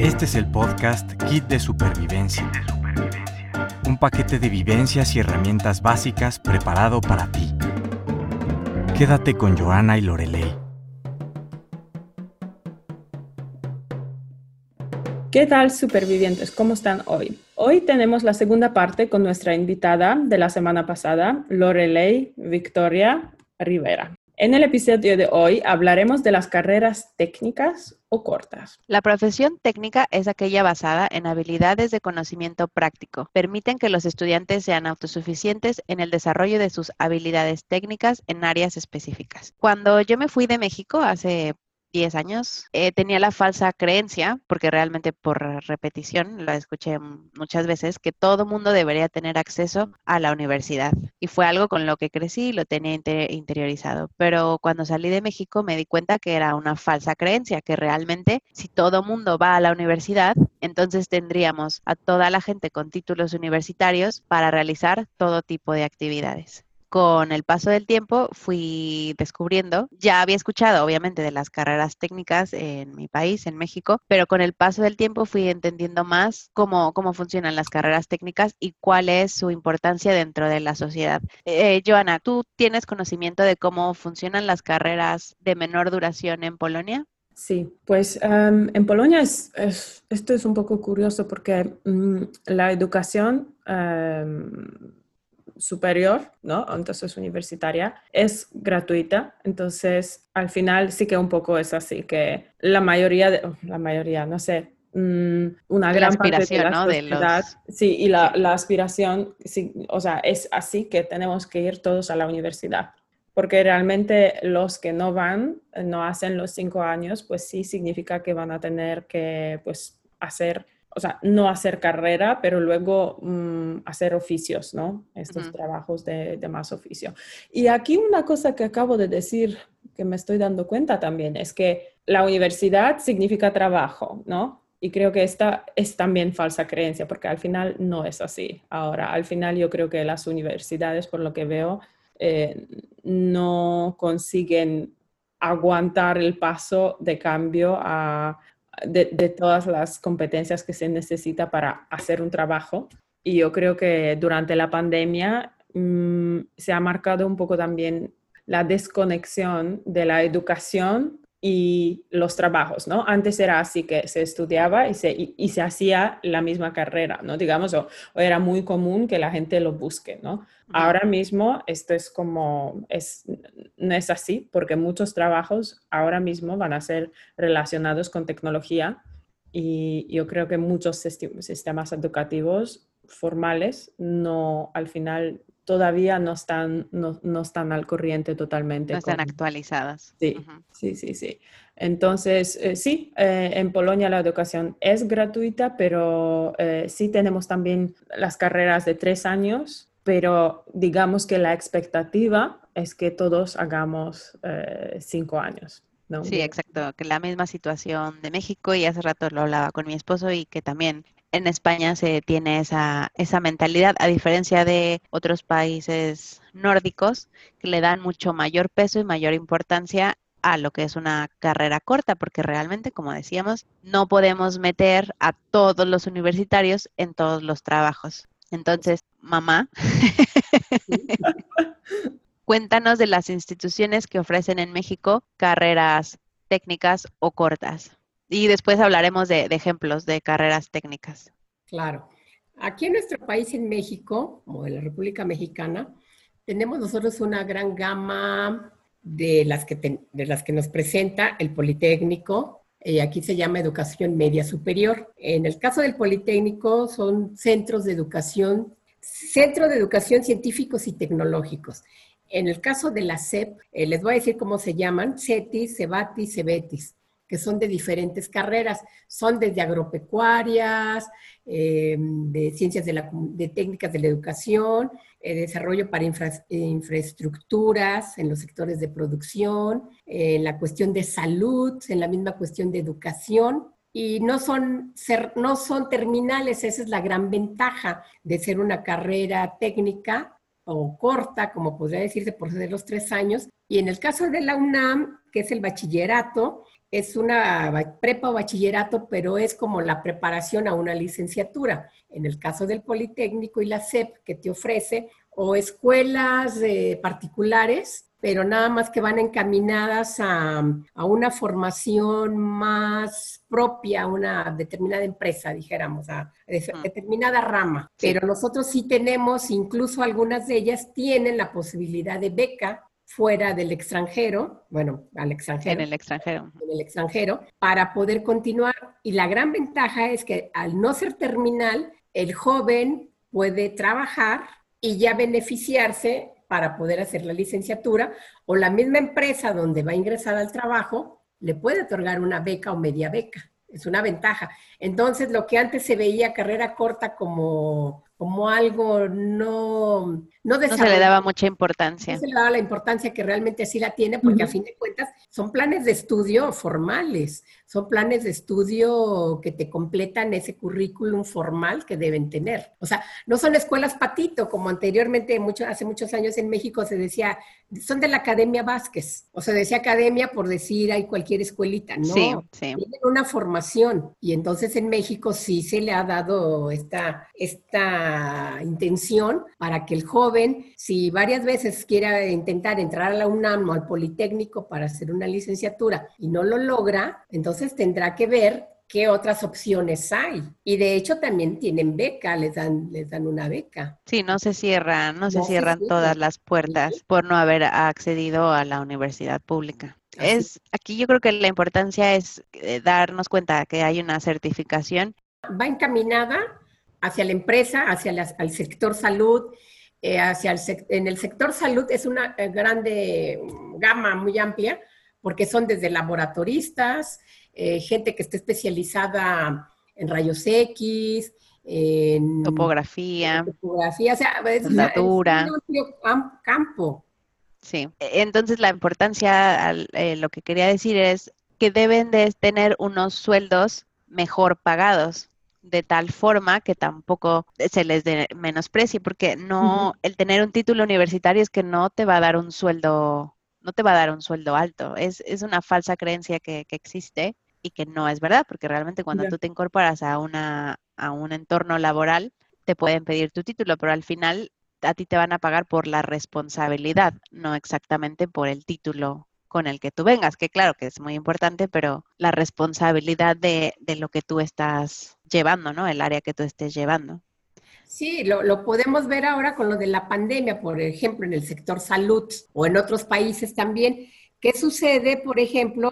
Este es el podcast Kit de Supervivencia. Un paquete de vivencias y herramientas básicas preparado para ti. Quédate con Joanna y Lorelei. ¿Qué tal, supervivientes? ¿Cómo están hoy? Hoy tenemos la segunda parte con nuestra invitada de la semana pasada, Lorelei Victoria Rivera. En el episodio de hoy hablaremos de las carreras técnicas o cortas. La profesión técnica es aquella basada en habilidades de conocimiento práctico. Permiten que los estudiantes sean autosuficientes en el desarrollo de sus habilidades técnicas en áreas específicas. Cuando yo me fui de México hace 10 años, tenía la falsa creencia, porque realmente por repetición la escuché muchas veces, que todo mundo debería tener acceso a la universidad. Y fue algo con lo que crecí y lo tenía interiorizado. Pero cuando salí de México me di cuenta que era una falsa creencia, que realmente si todo mundo va a la universidad, entonces tendríamos a toda la gente con títulos universitarios para realizar todo tipo de actividades. Con el paso del tiempo fui descubriendo, ya había escuchado obviamente de las carreras técnicas en mi país, en México, pero con el paso del tiempo fui entendiendo más cómo funcionan las carreras técnicas y cuál es su importancia dentro de la sociedad. Joanna, ¿tú tienes conocimiento de cómo funcionan las carreras de menor duración en Polonia? Sí, pues en Polonia esto es un poco curioso porque la educación superior, ¿no? Entonces universitaria, es gratuita. Entonces, al final sí que un poco es así, que una gran parte de la sociedad, ¿no? Sí, y la aspiración, sí, o sea, es así que tenemos que ir todos a la universidad. Porque realmente los que no van, no hacen los 5 años, pues sí significa que van a tener que pues hacer... O sea, no hacer carrera, pero luego hacer oficios, ¿no? Estos trabajos de más oficio. Y aquí una cosa que acabo de decir, que me estoy dando cuenta también, es que la universidad significa trabajo, ¿no? Y creo que esta es también falsa creencia, porque al final no es así. Ahora, al final yo creo que las universidades, por lo que veo, no consiguen aguantar el paso de cambio de todas las competencias que se necesita para hacer un trabajo. Y yo creo que durante la pandemia se ha marcado un poco también la desconexión de la educación y los trabajos, ¿no? Antes era así que se estudiaba y se hacía la misma carrera, ¿no? Digamos, o era muy común que la gente lo busque, ¿no? Ahora mismo esto es no es así, porque muchos trabajos ahora mismo van a ser relacionados con tecnología y yo creo que muchos sistemas educativos formales al final todavía no están al corriente totalmente. No están actualizadas. Sí, uh-huh. Sí. Entonces, en Polonia la educación es gratuita, pero sí tenemos también las carreras de 3 años, pero digamos que la expectativa es que todos hagamos 5 años. ¿No? Sí, exacto. Que la misma situación de México, y hace rato lo hablaba con mi esposo, y que también... En España se tiene esa mentalidad, a diferencia de otros países nórdicos, que le dan mucho mayor peso y mayor importancia a lo que es una carrera corta, porque realmente, como decíamos, no podemos meter a todos los universitarios en todos los trabajos. Entonces, mamá, cuéntanos de las instituciones que ofrecen en México carreras técnicas o cortas. Y después hablaremos de ejemplos de carreras técnicas. Claro. Aquí en nuestro país, en México, como en la República Mexicana, tenemos nosotros una gran gama de las que nos presenta el Politécnico. Aquí se llama Educación Media Superior. En el caso del Politécnico, son centros de educación científicos y tecnológicos. En el caso de la SEP, les voy a decir cómo se llaman: CETIS, CEBATIS, CEBETIS, que son de diferentes carreras, son desde agropecuarias, de ciencias de técnicas de la educación, desarrollo para infraestructuras en los sectores de producción, en la cuestión de salud, en la misma cuestión de educación, y no son terminales. Esa es la gran ventaja de ser una carrera técnica o corta, como podría decirse, por ser los 3 años. Y en el caso de la UNAM, que es el bachillerato, es una prepa o bachillerato, pero es como la preparación a una licenciatura. En el caso del Politécnico y la SEP, que te ofrece o escuelas particulares, pero nada más que van encaminadas a una formación más propia, a una determinada empresa, dijéramos, a determinada rama. Sí. Pero nosotros sí tenemos, incluso algunas de ellas tienen la posibilidad de beca fuera del extranjero, bueno, al extranjero. En el extranjero, para poder continuar. Y la gran ventaja es que al no ser terminal, el joven puede trabajar y ya beneficiarse para poder hacer la licenciatura, o la misma empresa donde va a ingresar al trabajo le puede otorgar una beca o media beca. Es una ventaja. Entonces, lo que antes se veía carrera corta como algo no desarrollado. No se le daba mucha importancia. No se le daba la importancia que realmente sí la tiene, porque a fin de cuentas son planes de estudio formales, son planes de estudio que te completan ese currículum formal que deben tener. O sea, no son escuelas patito, como anteriormente, hace muchos años en México se decía, son de la Academia Vázquez, o se decía academia por decir hay cualquier escuelita, ¿no? Sí, sí. Tienen una formación, y entonces en México sí se le ha dado esta intención para que el joven, si varias veces quiera intentar entrar a la UNAM o al Politécnico para hacer una licenciatura y no lo logra, entonces tendrá que ver qué otras opciones hay. Y de hecho también tienen beca, les dan una beca. Sí, no se cierran todas las puertas por no haber accedido a la universidad pública. Aquí yo creo que la importancia es darnos cuenta que hay una certificación. Va encaminada hacia la empresa, al sector salud, en el sector salud es una grande gama muy amplia, porque son desde laboratoristas, gente que esté especializada en rayos X, en topografía, o sea, es un amplio campo. Sí, entonces la importancia, lo que quería decir es que deben de tener unos sueldos mejor pagados, de tal forma que tampoco se les menosprecie, porque no, el tener un título universitario es que no te va a dar un sueldo alto. Es una falsa creencia que existe y que no es verdad, porque realmente cuando tú te incorporas a un entorno laboral, te pueden pedir tu título, pero al final a ti te van a pagar por la responsabilidad, no exactamente por el título con el que tú vengas, que claro que es muy importante, pero la responsabilidad de lo que tú estás llevando, ¿no? El área que tú estés llevando. Sí, lo podemos ver ahora con lo de la pandemia, por ejemplo, en el sector salud o en otros países también. ¿Qué sucede, por ejemplo,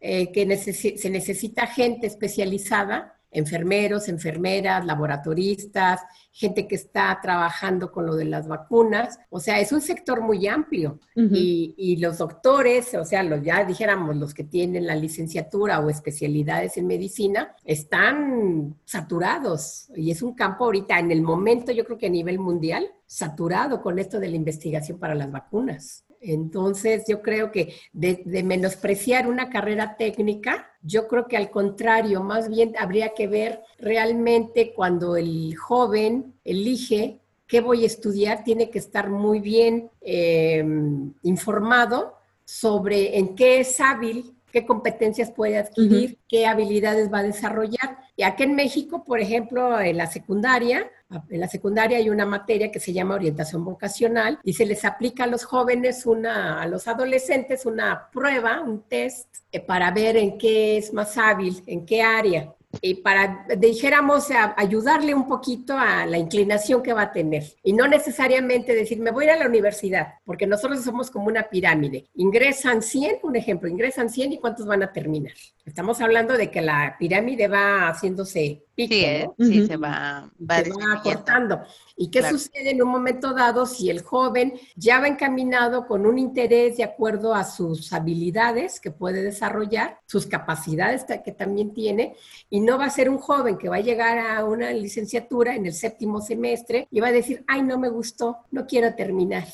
que se necesita gente especializada? Enfermeros, enfermeras, laboratoristas, gente que está trabajando con lo de las vacunas. O sea, es un sector muy amplio. Y los doctores, o sea, los que tienen la licenciatura o especialidades en medicina, están saturados. Y es un campo ahorita, en el momento, yo creo que a nivel mundial, saturado con esto de la investigación para las vacunas. Entonces, yo creo que de menospreciar una carrera técnica, yo creo que al contrario, más bien habría que ver realmente cuando el joven elige qué voy a estudiar, tiene que estar muy bien informado sobre en qué es hábil, qué competencias puede adquirir, qué habilidades va a desarrollar. Y aquí en México, por ejemplo, en la secundaria hay una materia que se llama orientación vocacional y se les aplica a los jóvenes, a los adolescentes, una prueba, un test, para ver en qué es más hábil, en qué área. Y para, dijéramos, ayudarle un poquito a la inclinación que va a tener. Y no necesariamente decir, me voy a ir a la universidad, porque nosotros somos como una pirámide. Ingresan 100, un ejemplo, ingresan 100 y ¿cuántos van a terminar? Estamos hablando de que la pirámide va haciéndose pico, ¿no? Sí, se va acortando. ¿Y qué sucede en un momento dado si el joven ya va encaminado con un interés de acuerdo a sus habilidades que puede desarrollar, sus capacidades que también tiene, y no va a ser un joven que va a llegar a una licenciatura en el séptimo semestre y va a decir, ay, no me gustó, no quiero terminar?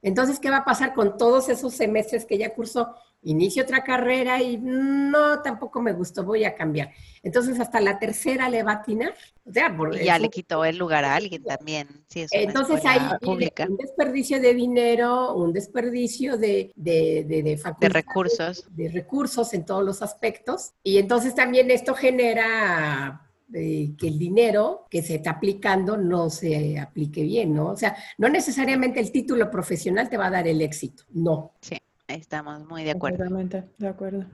Entonces, ¿qué va a pasar con todos esos semestres que ya cursó? inicio otra carrera y no, tampoco me gustó, voy a cambiar. Entonces hasta la tercera le va a atinar. O sea, y ya le quitó el lugar a alguien también. Sí, entonces hay un desperdicio de dinero, un desperdicio de facultades, de recursos en todos los aspectos. Y entonces también esto genera que el dinero que se está aplicando no se aplique bien, ¿no? O sea, no necesariamente el título profesional te va a dar el éxito, no. Sí. Estamos muy de acuerdo. Exactamente, de acuerdo.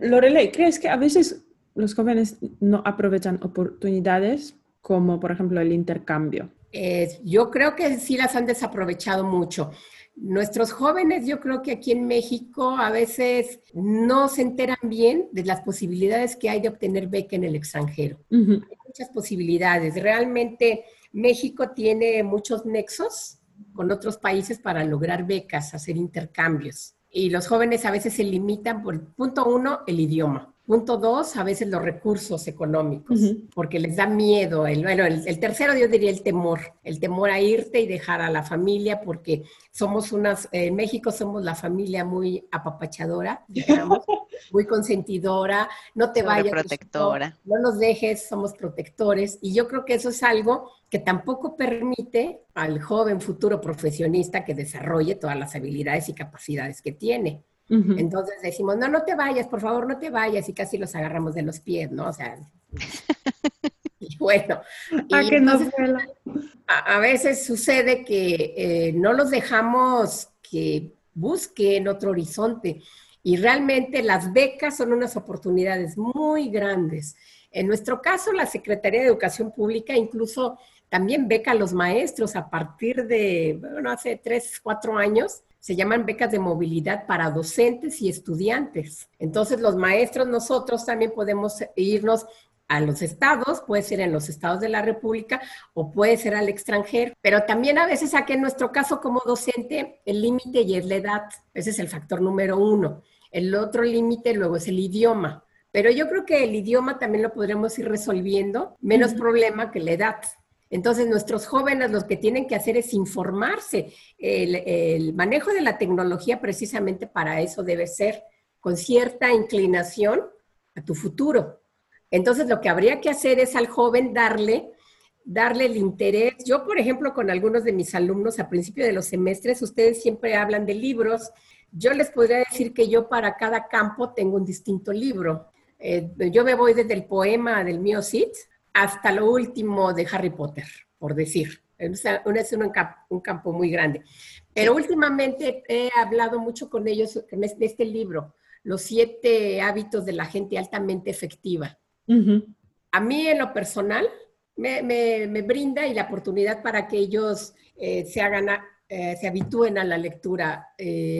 Lorelei, ¿crees que a veces los jóvenes no aprovechan oportunidades como, por ejemplo, el intercambio? Yo creo que sí las han desaprovechado mucho. Nuestros jóvenes, yo creo que aquí en México a veces no se enteran bien de las posibilidades que hay de obtener beca en el extranjero. Uh-huh. Hay muchas posibilidades. Realmente México tiene muchos nexos con otros países para lograr becas, hacer intercambios. Y los jóvenes a veces se limitan por, punto uno, el idioma. Punto dos, a veces los recursos económicos, uh-huh, porque les da miedo. El tercero, yo diría el temor. El temor a irte y dejar a la familia, porque somos en México somos la familia muy apapachadora, digamos, muy consentidora, no te vayas. Protectora. No nos dejes, somos protectores. Y yo creo que eso es algo que tampoco permite al joven futuro profesionista que desarrolle todas las habilidades y capacidades que tiene. Uh-huh. Entonces decimos, no, no te vayas, por favor, no te vayas. Y casi los agarramos de los pies, ¿no? O sea, y bueno. Y que entonces, no a veces sucede que no los dejamos que busquen otro horizonte. Y realmente las becas son unas oportunidades muy grandes. En nuestro caso, la Secretaría de Educación Pública incluso también beca a los maestros a partir de, bueno, hace 3, 4 años. Se llaman becas de movilidad para docentes y estudiantes. Entonces, los maestros, nosotros también podemos irnos a los estados, puede ser en los estados de la República o puede ser al extranjero. Pero también a veces aquí en nuestro caso como docente, el límite ya es la edad. Ese es el factor número 1. El otro límite luego es el idioma. Pero yo creo que el idioma también lo podremos ir resolviendo, menos problema que la edad. Entonces, nuestros jóvenes lo que tienen que hacer es informarse. El manejo de la tecnología precisamente para eso debe ser con cierta inclinación a tu futuro. Entonces, lo que habría que hacer es al joven darle el interés. Yo, por ejemplo, con algunos de mis alumnos a principio de los semestres, ustedes siempre hablan de libros. Yo les podría decir que yo para cada campo tengo un distinto libro. Yo me voy desde el poema del mío Cid hasta lo último de Harry Potter, por decir. Es un campo muy grande. Pero últimamente he hablado mucho con ellos de este libro, Los 7 hábitos de la gente altamente efectiva. Uh-huh. A mí, en lo personal, me brinda y la oportunidad para que ellos se habitúen a la lectura.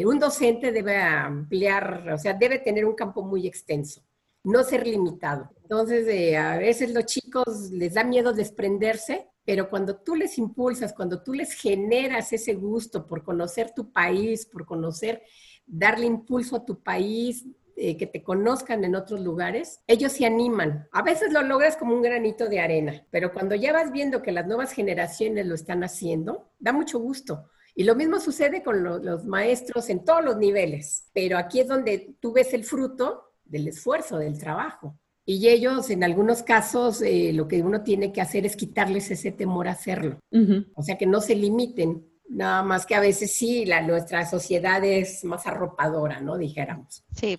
Un docente debe ampliar, o sea, debe tener un campo muy extenso, no ser limitado. Entonces, a veces los chicos les da miedo desprenderse, pero cuando tú les impulsas, cuando tú les generas ese gusto por conocer tu país, por conocer, darle impulso a tu país, que te conozcan en otros lugares, ellos se animan. A veces lo logras como un granito de arena, pero cuando ya vas viendo que las nuevas generaciones lo están haciendo, da mucho gusto. Y lo mismo sucede con los maestros en todos los niveles, pero aquí es donde tú ves el fruto del esfuerzo, del trabajo. Y ellos, en algunos casos, lo que uno tiene que hacer es quitarles ese temor a hacerlo. Uh-huh. O sea, que no se limiten. Nada más que a veces sí, nuestra sociedad es más arropadora, ¿no? Dijéramos. Sí.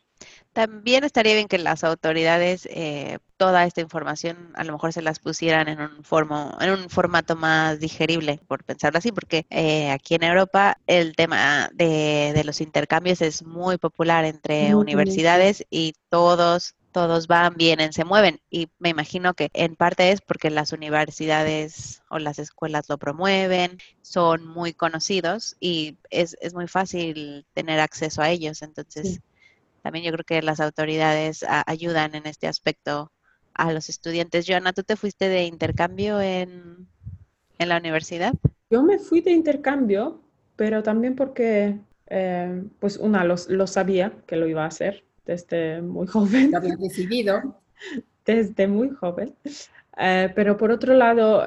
También estaría bien que las autoridades toda esta información a lo mejor se las pusieran en un formato más digerible, por pensarlo así, porque aquí en Europa el tema de los intercambios es muy popular entre universidades y todos van, vienen, se mueven. Y me imagino que en parte es porque las universidades o las escuelas lo promueven, son muy conocidos y es muy fácil tener acceso a ellos. Entonces, sí. También yo creo que las autoridades ayudan en este aspecto a los estudiantes. Joanna, ¿tú te fuiste de intercambio en la universidad? Yo me fui de intercambio, pero también porque, pues, lo sabía que lo iba a hacer. Desde muy joven. Lo había decidido. Desde muy joven. Pero por otro lado,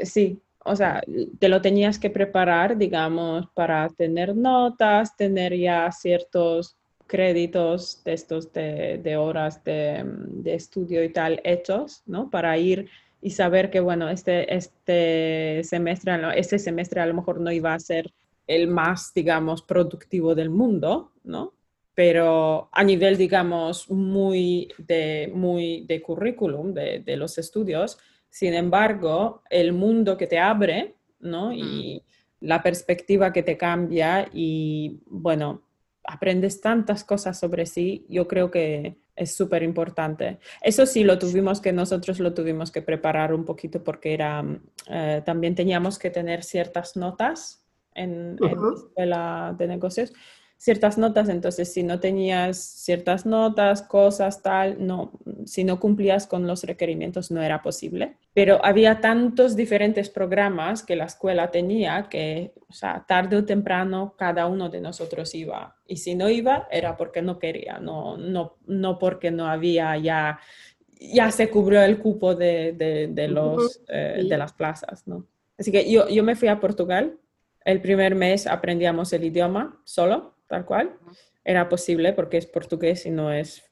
sí, o sea, te lo tenías que preparar, digamos, para tener notas, tener ya ciertos créditos de estos de horas de estudio y tal hechos, ¿no? Para ir y saber que, bueno, este semestre a lo mejor no iba a ser el más, digamos, productivo del mundo, ¿no? Pero a nivel, digamos, muy de currículum, de los estudios. Sin embargo, el mundo que te abre, ¿no? Y la perspectiva que te cambia y, bueno, aprendes tantas cosas sobre sí, yo creo que es súper importante. Eso sí, nosotros lo tuvimos que preparar un poquito porque era, también teníamos que tener ciertas notas en la escuela de negocios. Ciertas notas, entonces si no tenías ciertas notas, cosas, tal, no, si no cumplías con los requerimientos no era posible. Pero había tantos diferentes programas que la escuela tenía que, o sea, tarde o temprano cada uno de nosotros iba. Y si no iba era porque no quería, no porque no había ya se cubrió el cupo de las plazas, ¿no? Así que yo me fui a Portugal. El primer mes aprendíamos el idioma solo, tal cual. Era posible porque es portugués y no es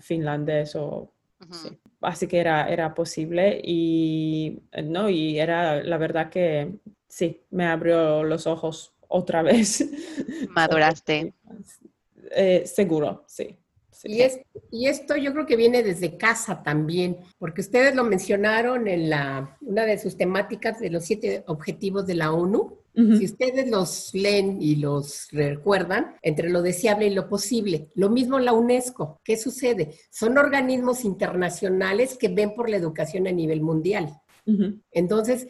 finlandés o... Sí. Así que era posible y, ¿no? Y era la verdad que sí, me abrió los ojos otra vez. ¿Maduraste? Seguro, sí. Sí. Y esto yo creo que viene desde casa también, porque ustedes lo mencionaron en una de sus temáticas de los 7 objetivos de la ONU. Uh-huh. Si ustedes los leen y los recuerdan, entre lo deseable y lo posible. Lo mismo la UNESCO. ¿Qué sucede? Son organismos internacionales que ven por la educación a nivel mundial. Uh-huh. Entonces,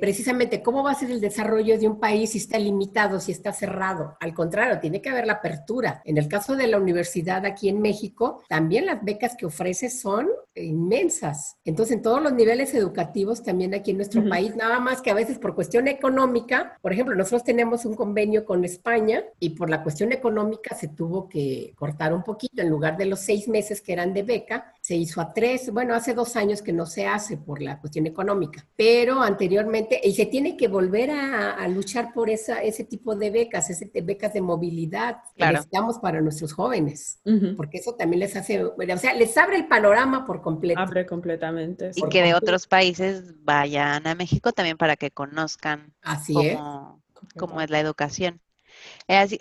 precisamente, ¿cómo va a ser el desarrollo de un país si está limitado, si está cerrado? Al contrario, tiene que haber la apertura. En el caso de la universidad aquí en México, también las becas que ofrece son inmensas. Entonces, en todos los niveles educativos también aquí en nuestro país, nada más que a veces por cuestión económica, por ejemplo, nosotros tenemos un convenio con España y por la cuestión económica se tuvo que cortar un poquito. En lugar de los 6 meses que eran de beca, se hizo a 3. Bueno, hace 2 años que no se hace por la cuestión económica, pero anteriormente, y se tiene que volver a luchar por ese tipo de becas, becas de movilidad que necesitamos para nuestros jóvenes, porque eso también les hace, o sea, les abre el panorama por completo. Abre completamente. Sí. Y que de otros países vayan a México también para que conozcan cómo es la educación.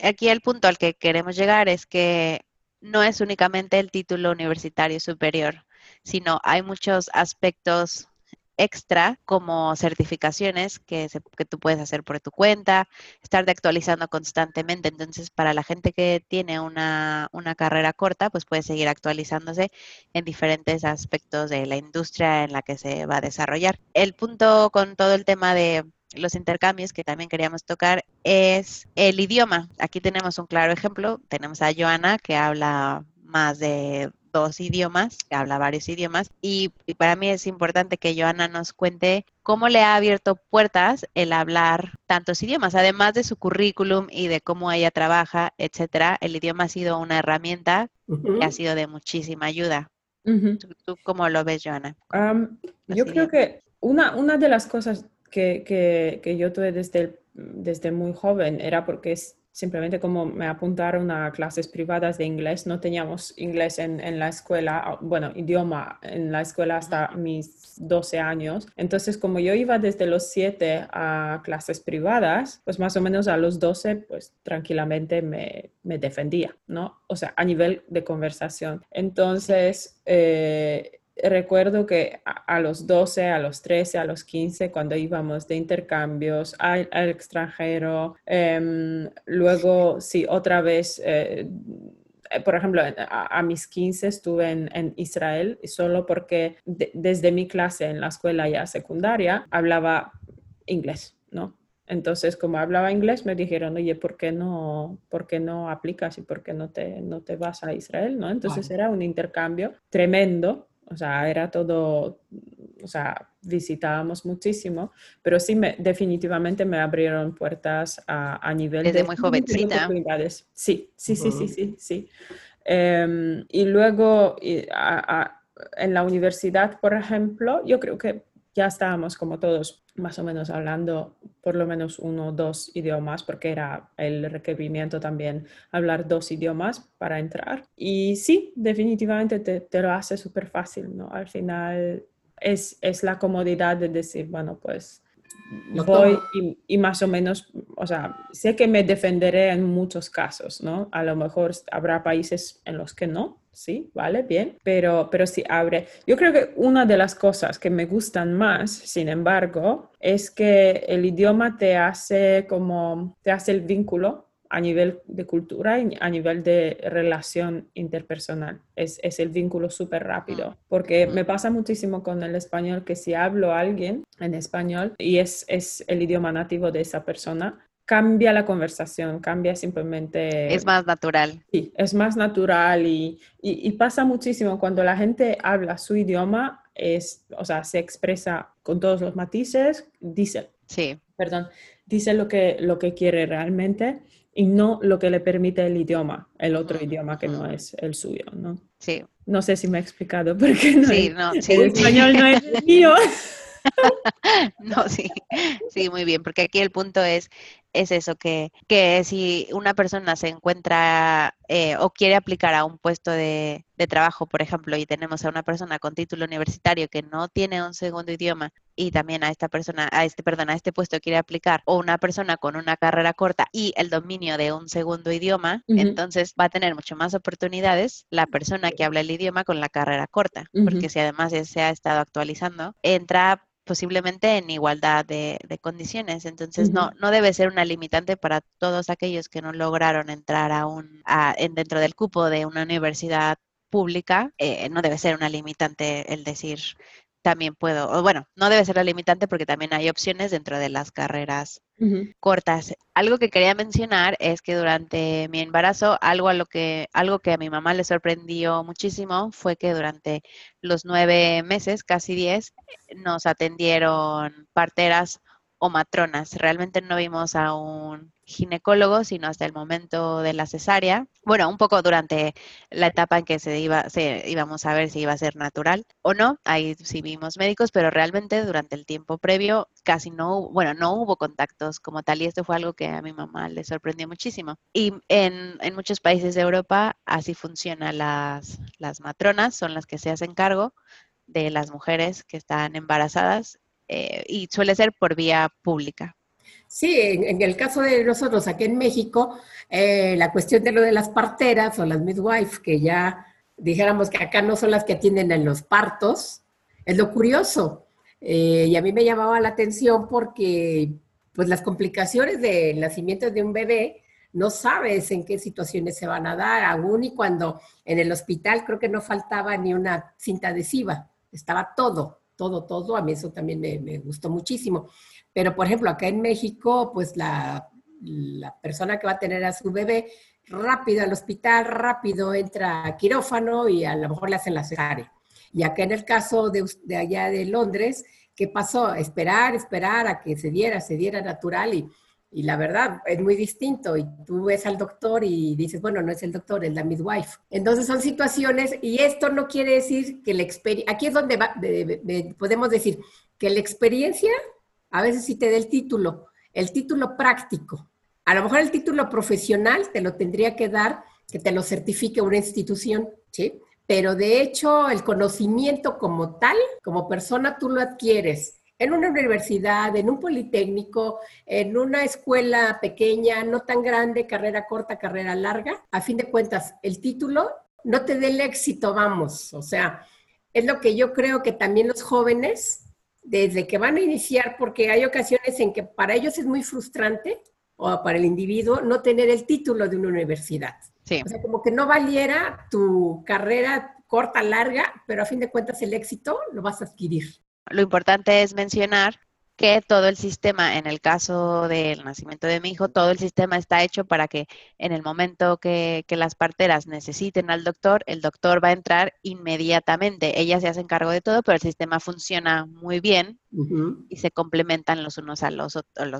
Aquí el punto al que queremos llegar es que no es únicamente el título universitario superior, sino hay muchos aspectos extra como certificaciones que tú puedes hacer por tu cuenta, estar actualizando constantemente. Entonces, para la gente que tiene una carrera corta, pues puede seguir actualizándose en diferentes aspectos de la industria en la que se va a desarrollar. El punto con todo el tema de los intercambios que también queríamos tocar es el idioma. Aquí tenemos un claro ejemplo. Tenemos a Joanna que habla más de 2 idiomas, que habla varios idiomas, y para mí es importante que Joanna nos cuente cómo le ha abierto puertas el hablar tantos idiomas, además de su currículum y de cómo ella trabaja, etcétera. El idioma ha sido una herramienta que ha sido de muchísima ayuda. ¿Tú cómo lo ves, Joanna? Yo creo que una de las cosas que yo tuve desde muy joven era porque simplemente como me apuntaron a clases privadas de inglés, no teníamos inglés en la escuela, bueno, idioma en la escuela hasta mis 12 años. Entonces, como yo iba desde los 7 a clases privadas, pues más o menos a los 12, pues tranquilamente me defendía, ¿no? O sea, a nivel de conversación. Entonces, recuerdo que a los 12, a los 13, a los 15, cuando íbamos de intercambios al extranjero, luego sí, otra vez, por ejemplo, a mis 15 estuve en Israel solo porque desde mi clase en la escuela ya secundaria hablaba inglés, ¿no? Entonces, como hablaba inglés, me dijeron, oye, ¿por qué no aplicas y por qué no te vas a Israel, ¿no? Entonces era un intercambio tremendo. O sea, era todo, o sea, visitábamos muchísimo, pero sí definitivamente me abrieron puertas a nivel desde muy jovencita. Sí. Y luego en la universidad, por ejemplo, yo creo que ya estábamos como todos más o menos hablando por lo menos uno o dos idiomas, porque era el requerimiento también hablar dos idiomas para entrar. Y sí, definitivamente te lo hace súper fácil, ¿no? Al final es la comodidad de decir, bueno, pues voy y más o menos, o sea, sé que me defenderé en muchos casos, ¿no? A lo mejor habrá países en los que no, sí, vale, bien, pero sí abre. Yo creo que una de las cosas que me gustan más, sin embargo, es que el idioma te hace el vínculo a nivel de cultura y a nivel de relación interpersonal. Es el vínculo súper rápido, porque me pasa muchísimo con el español que si hablo a alguien en español y es el idioma nativo de esa persona, cambia la conversación, cambia simplemente... Es más natural. Sí, es más natural y pasa muchísimo cuando la gente habla su idioma, o sea, se expresa con todos los matices, dice lo que quiere realmente y no lo que le permite el idioma, el otro idioma que no es el suyo, ¿no? Sí. No sé si me he explicado porque español no es el mío. No, sí, muy bien, porque aquí el punto es eso, que si una persona se encuentra o quiere aplicar a un puesto de trabajo, por ejemplo, y tenemos a una persona con título universitario que no tiene un segundo idioma y también a este puesto quiere aplicar, o una persona con una carrera corta y el dominio de un segundo idioma, entonces va a tener mucho más oportunidades la persona que habla el idioma con la carrera corta, porque si además se ha estado actualizando, entra posiblemente en igualdad de condiciones. Entonces, no debe ser una limitante para todos aquellos que no lograron entrar dentro del cupo de una universidad pública. No debe ser una limitante el decir, también puedo, o bueno, no debe ser la limitante porque también hay opciones dentro de las carreras cortas. Algo que quería mencionar es que durante mi embarazo, algo que a mi mamá le sorprendió muchísimo fue que durante los 9 meses, casi 10, nos atendieron parteras o matronas. Realmente no vimos a un ginecólogo, sino hasta el momento de la cesárea. Bueno, un poco durante la etapa en que íbamos a ver si iba a ser natural o no. Ahí sí vimos médicos, pero realmente durante el tiempo previo casi no hubo contactos como tal, y esto fue algo que a mi mamá le sorprendió muchísimo. Y en muchos países de Europa así funcionan las matronas, son las que se hacen cargo de las mujeres que están embarazadas y suele ser por vía pública. Sí, en el caso de nosotros aquí en México, la cuestión de lo de las parteras o las midwives, que ya dijéramos que acá no son las que atienden en los partos, es lo curioso. Y a mí me llamaba la atención porque pues las complicaciones del nacimiento de un bebé no sabes en qué situaciones se van a dar, aún y cuando en el hospital creo que no faltaba ni una cinta adhesiva, estaba todo. A mí eso también me gustó muchísimo. Pero, por ejemplo, acá en México, pues la persona que va a tener a su bebé, rápido al hospital, rápido entra a quirófano y a lo mejor le hacen la cesárea. Y acá en el caso de allá de Londres, ¿qué pasó? Esperar a que se diera natural y la verdad es muy distinto. Y tú ves al doctor y dices, bueno, no es el doctor, es la midwife. Entonces son situaciones y esto no quiere decir que la experiencia... Aquí es donde podemos decir que la experiencia... A veces sí te da el título práctico. A lo mejor el título profesional te lo tendría que dar, que te lo certifique una institución, ¿sí? Pero de hecho el conocimiento como tal, como persona, tú lo adquieres en una universidad, en un politécnico, en una escuela pequeña, no tan grande, carrera corta, carrera larga. A fin de cuentas, el título no te da el éxito, vamos. O sea, es lo que yo creo que también los jóvenes... desde que van a iniciar, porque hay ocasiones en que para ellos es muy frustrante, o para el individuo, no tener el título de una universidad. Sí. O sea, como que no valiera tu carrera corta, larga, pero a fin de cuentas el éxito lo vas a adquirir. Lo importante es mencionar que todo el sistema, en el caso del nacimiento de mi hijo, todo el sistema está hecho para que en el momento que las parteras necesiten al doctor, el doctor va a entrar inmediatamente. Ellas se hacen cargo de todo, pero el sistema funciona muy bien y se complementan los unos a los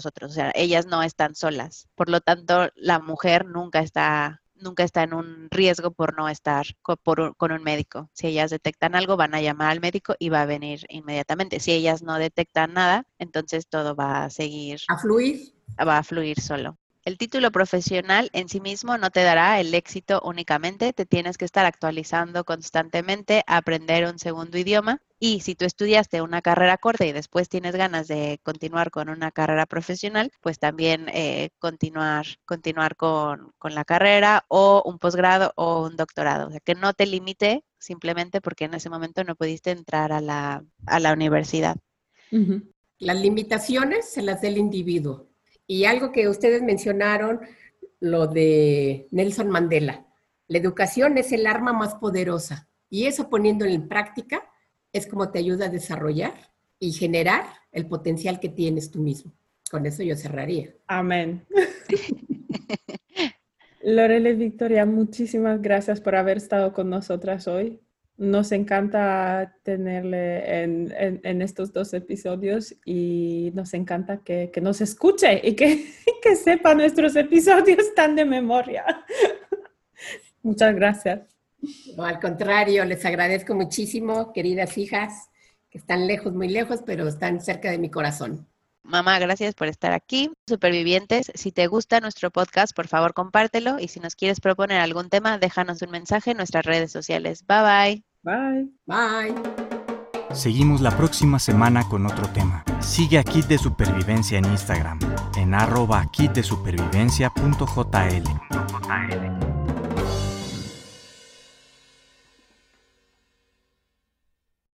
otros. O sea, ellas no están solas. Por lo tanto, la mujer nunca está nunca está en un riesgo por no estar con un médico. Si ellas detectan algo, van a llamar al médico y va a venir inmediatamente. Si ellas no detectan nada, entonces todo va a seguir. ¿A fluir? Va a fluir solo. El título profesional en sí mismo no te dará el éxito únicamente. Te tienes que estar actualizando constantemente, aprender un segundo idioma. Y si tú estudiaste una carrera corta y después tienes ganas de continuar con una carrera profesional, pues también continuar con la carrera o un posgrado o un doctorado. O sea, que no te limite simplemente porque en ese momento no pudiste entrar a la universidad. Uh-huh. Las limitaciones se las da el individuo. Y algo que ustedes mencionaron, lo de Nelson Mandela. La educación es el arma más poderosa. Y eso poniéndolo en práctica es como te ayuda a desarrollar y generar el potencial que tienes tú mismo. Con eso yo cerraría. Amén. Lorelei Victoria, muchísimas gracias por haber estado con nosotras hoy. Nos encanta tenerle en estos dos episodios y nos encanta que nos escuche y que sepa nuestros episodios tan de memoria. Muchas gracias. No, al contrario, les agradezco muchísimo, queridas hijas, que están lejos, muy lejos, pero están cerca de mi corazón. Mamá, gracias por estar aquí. Supervivientes, si te gusta nuestro podcast, por favor, compártelo. Y si nos quieres proponer algún tema, déjanos un mensaje en nuestras redes sociales. Bye, bye. Bye. Bye. Seguimos la próxima semana con otro tema. Sigue a Kit de Supervivencia en Instagram, en @kitdesupervivencia.jl.